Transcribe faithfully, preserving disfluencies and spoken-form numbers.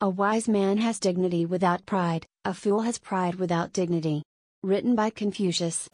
A wise man has dignity without pride, a fool has pride without dignity. Written by Confucius.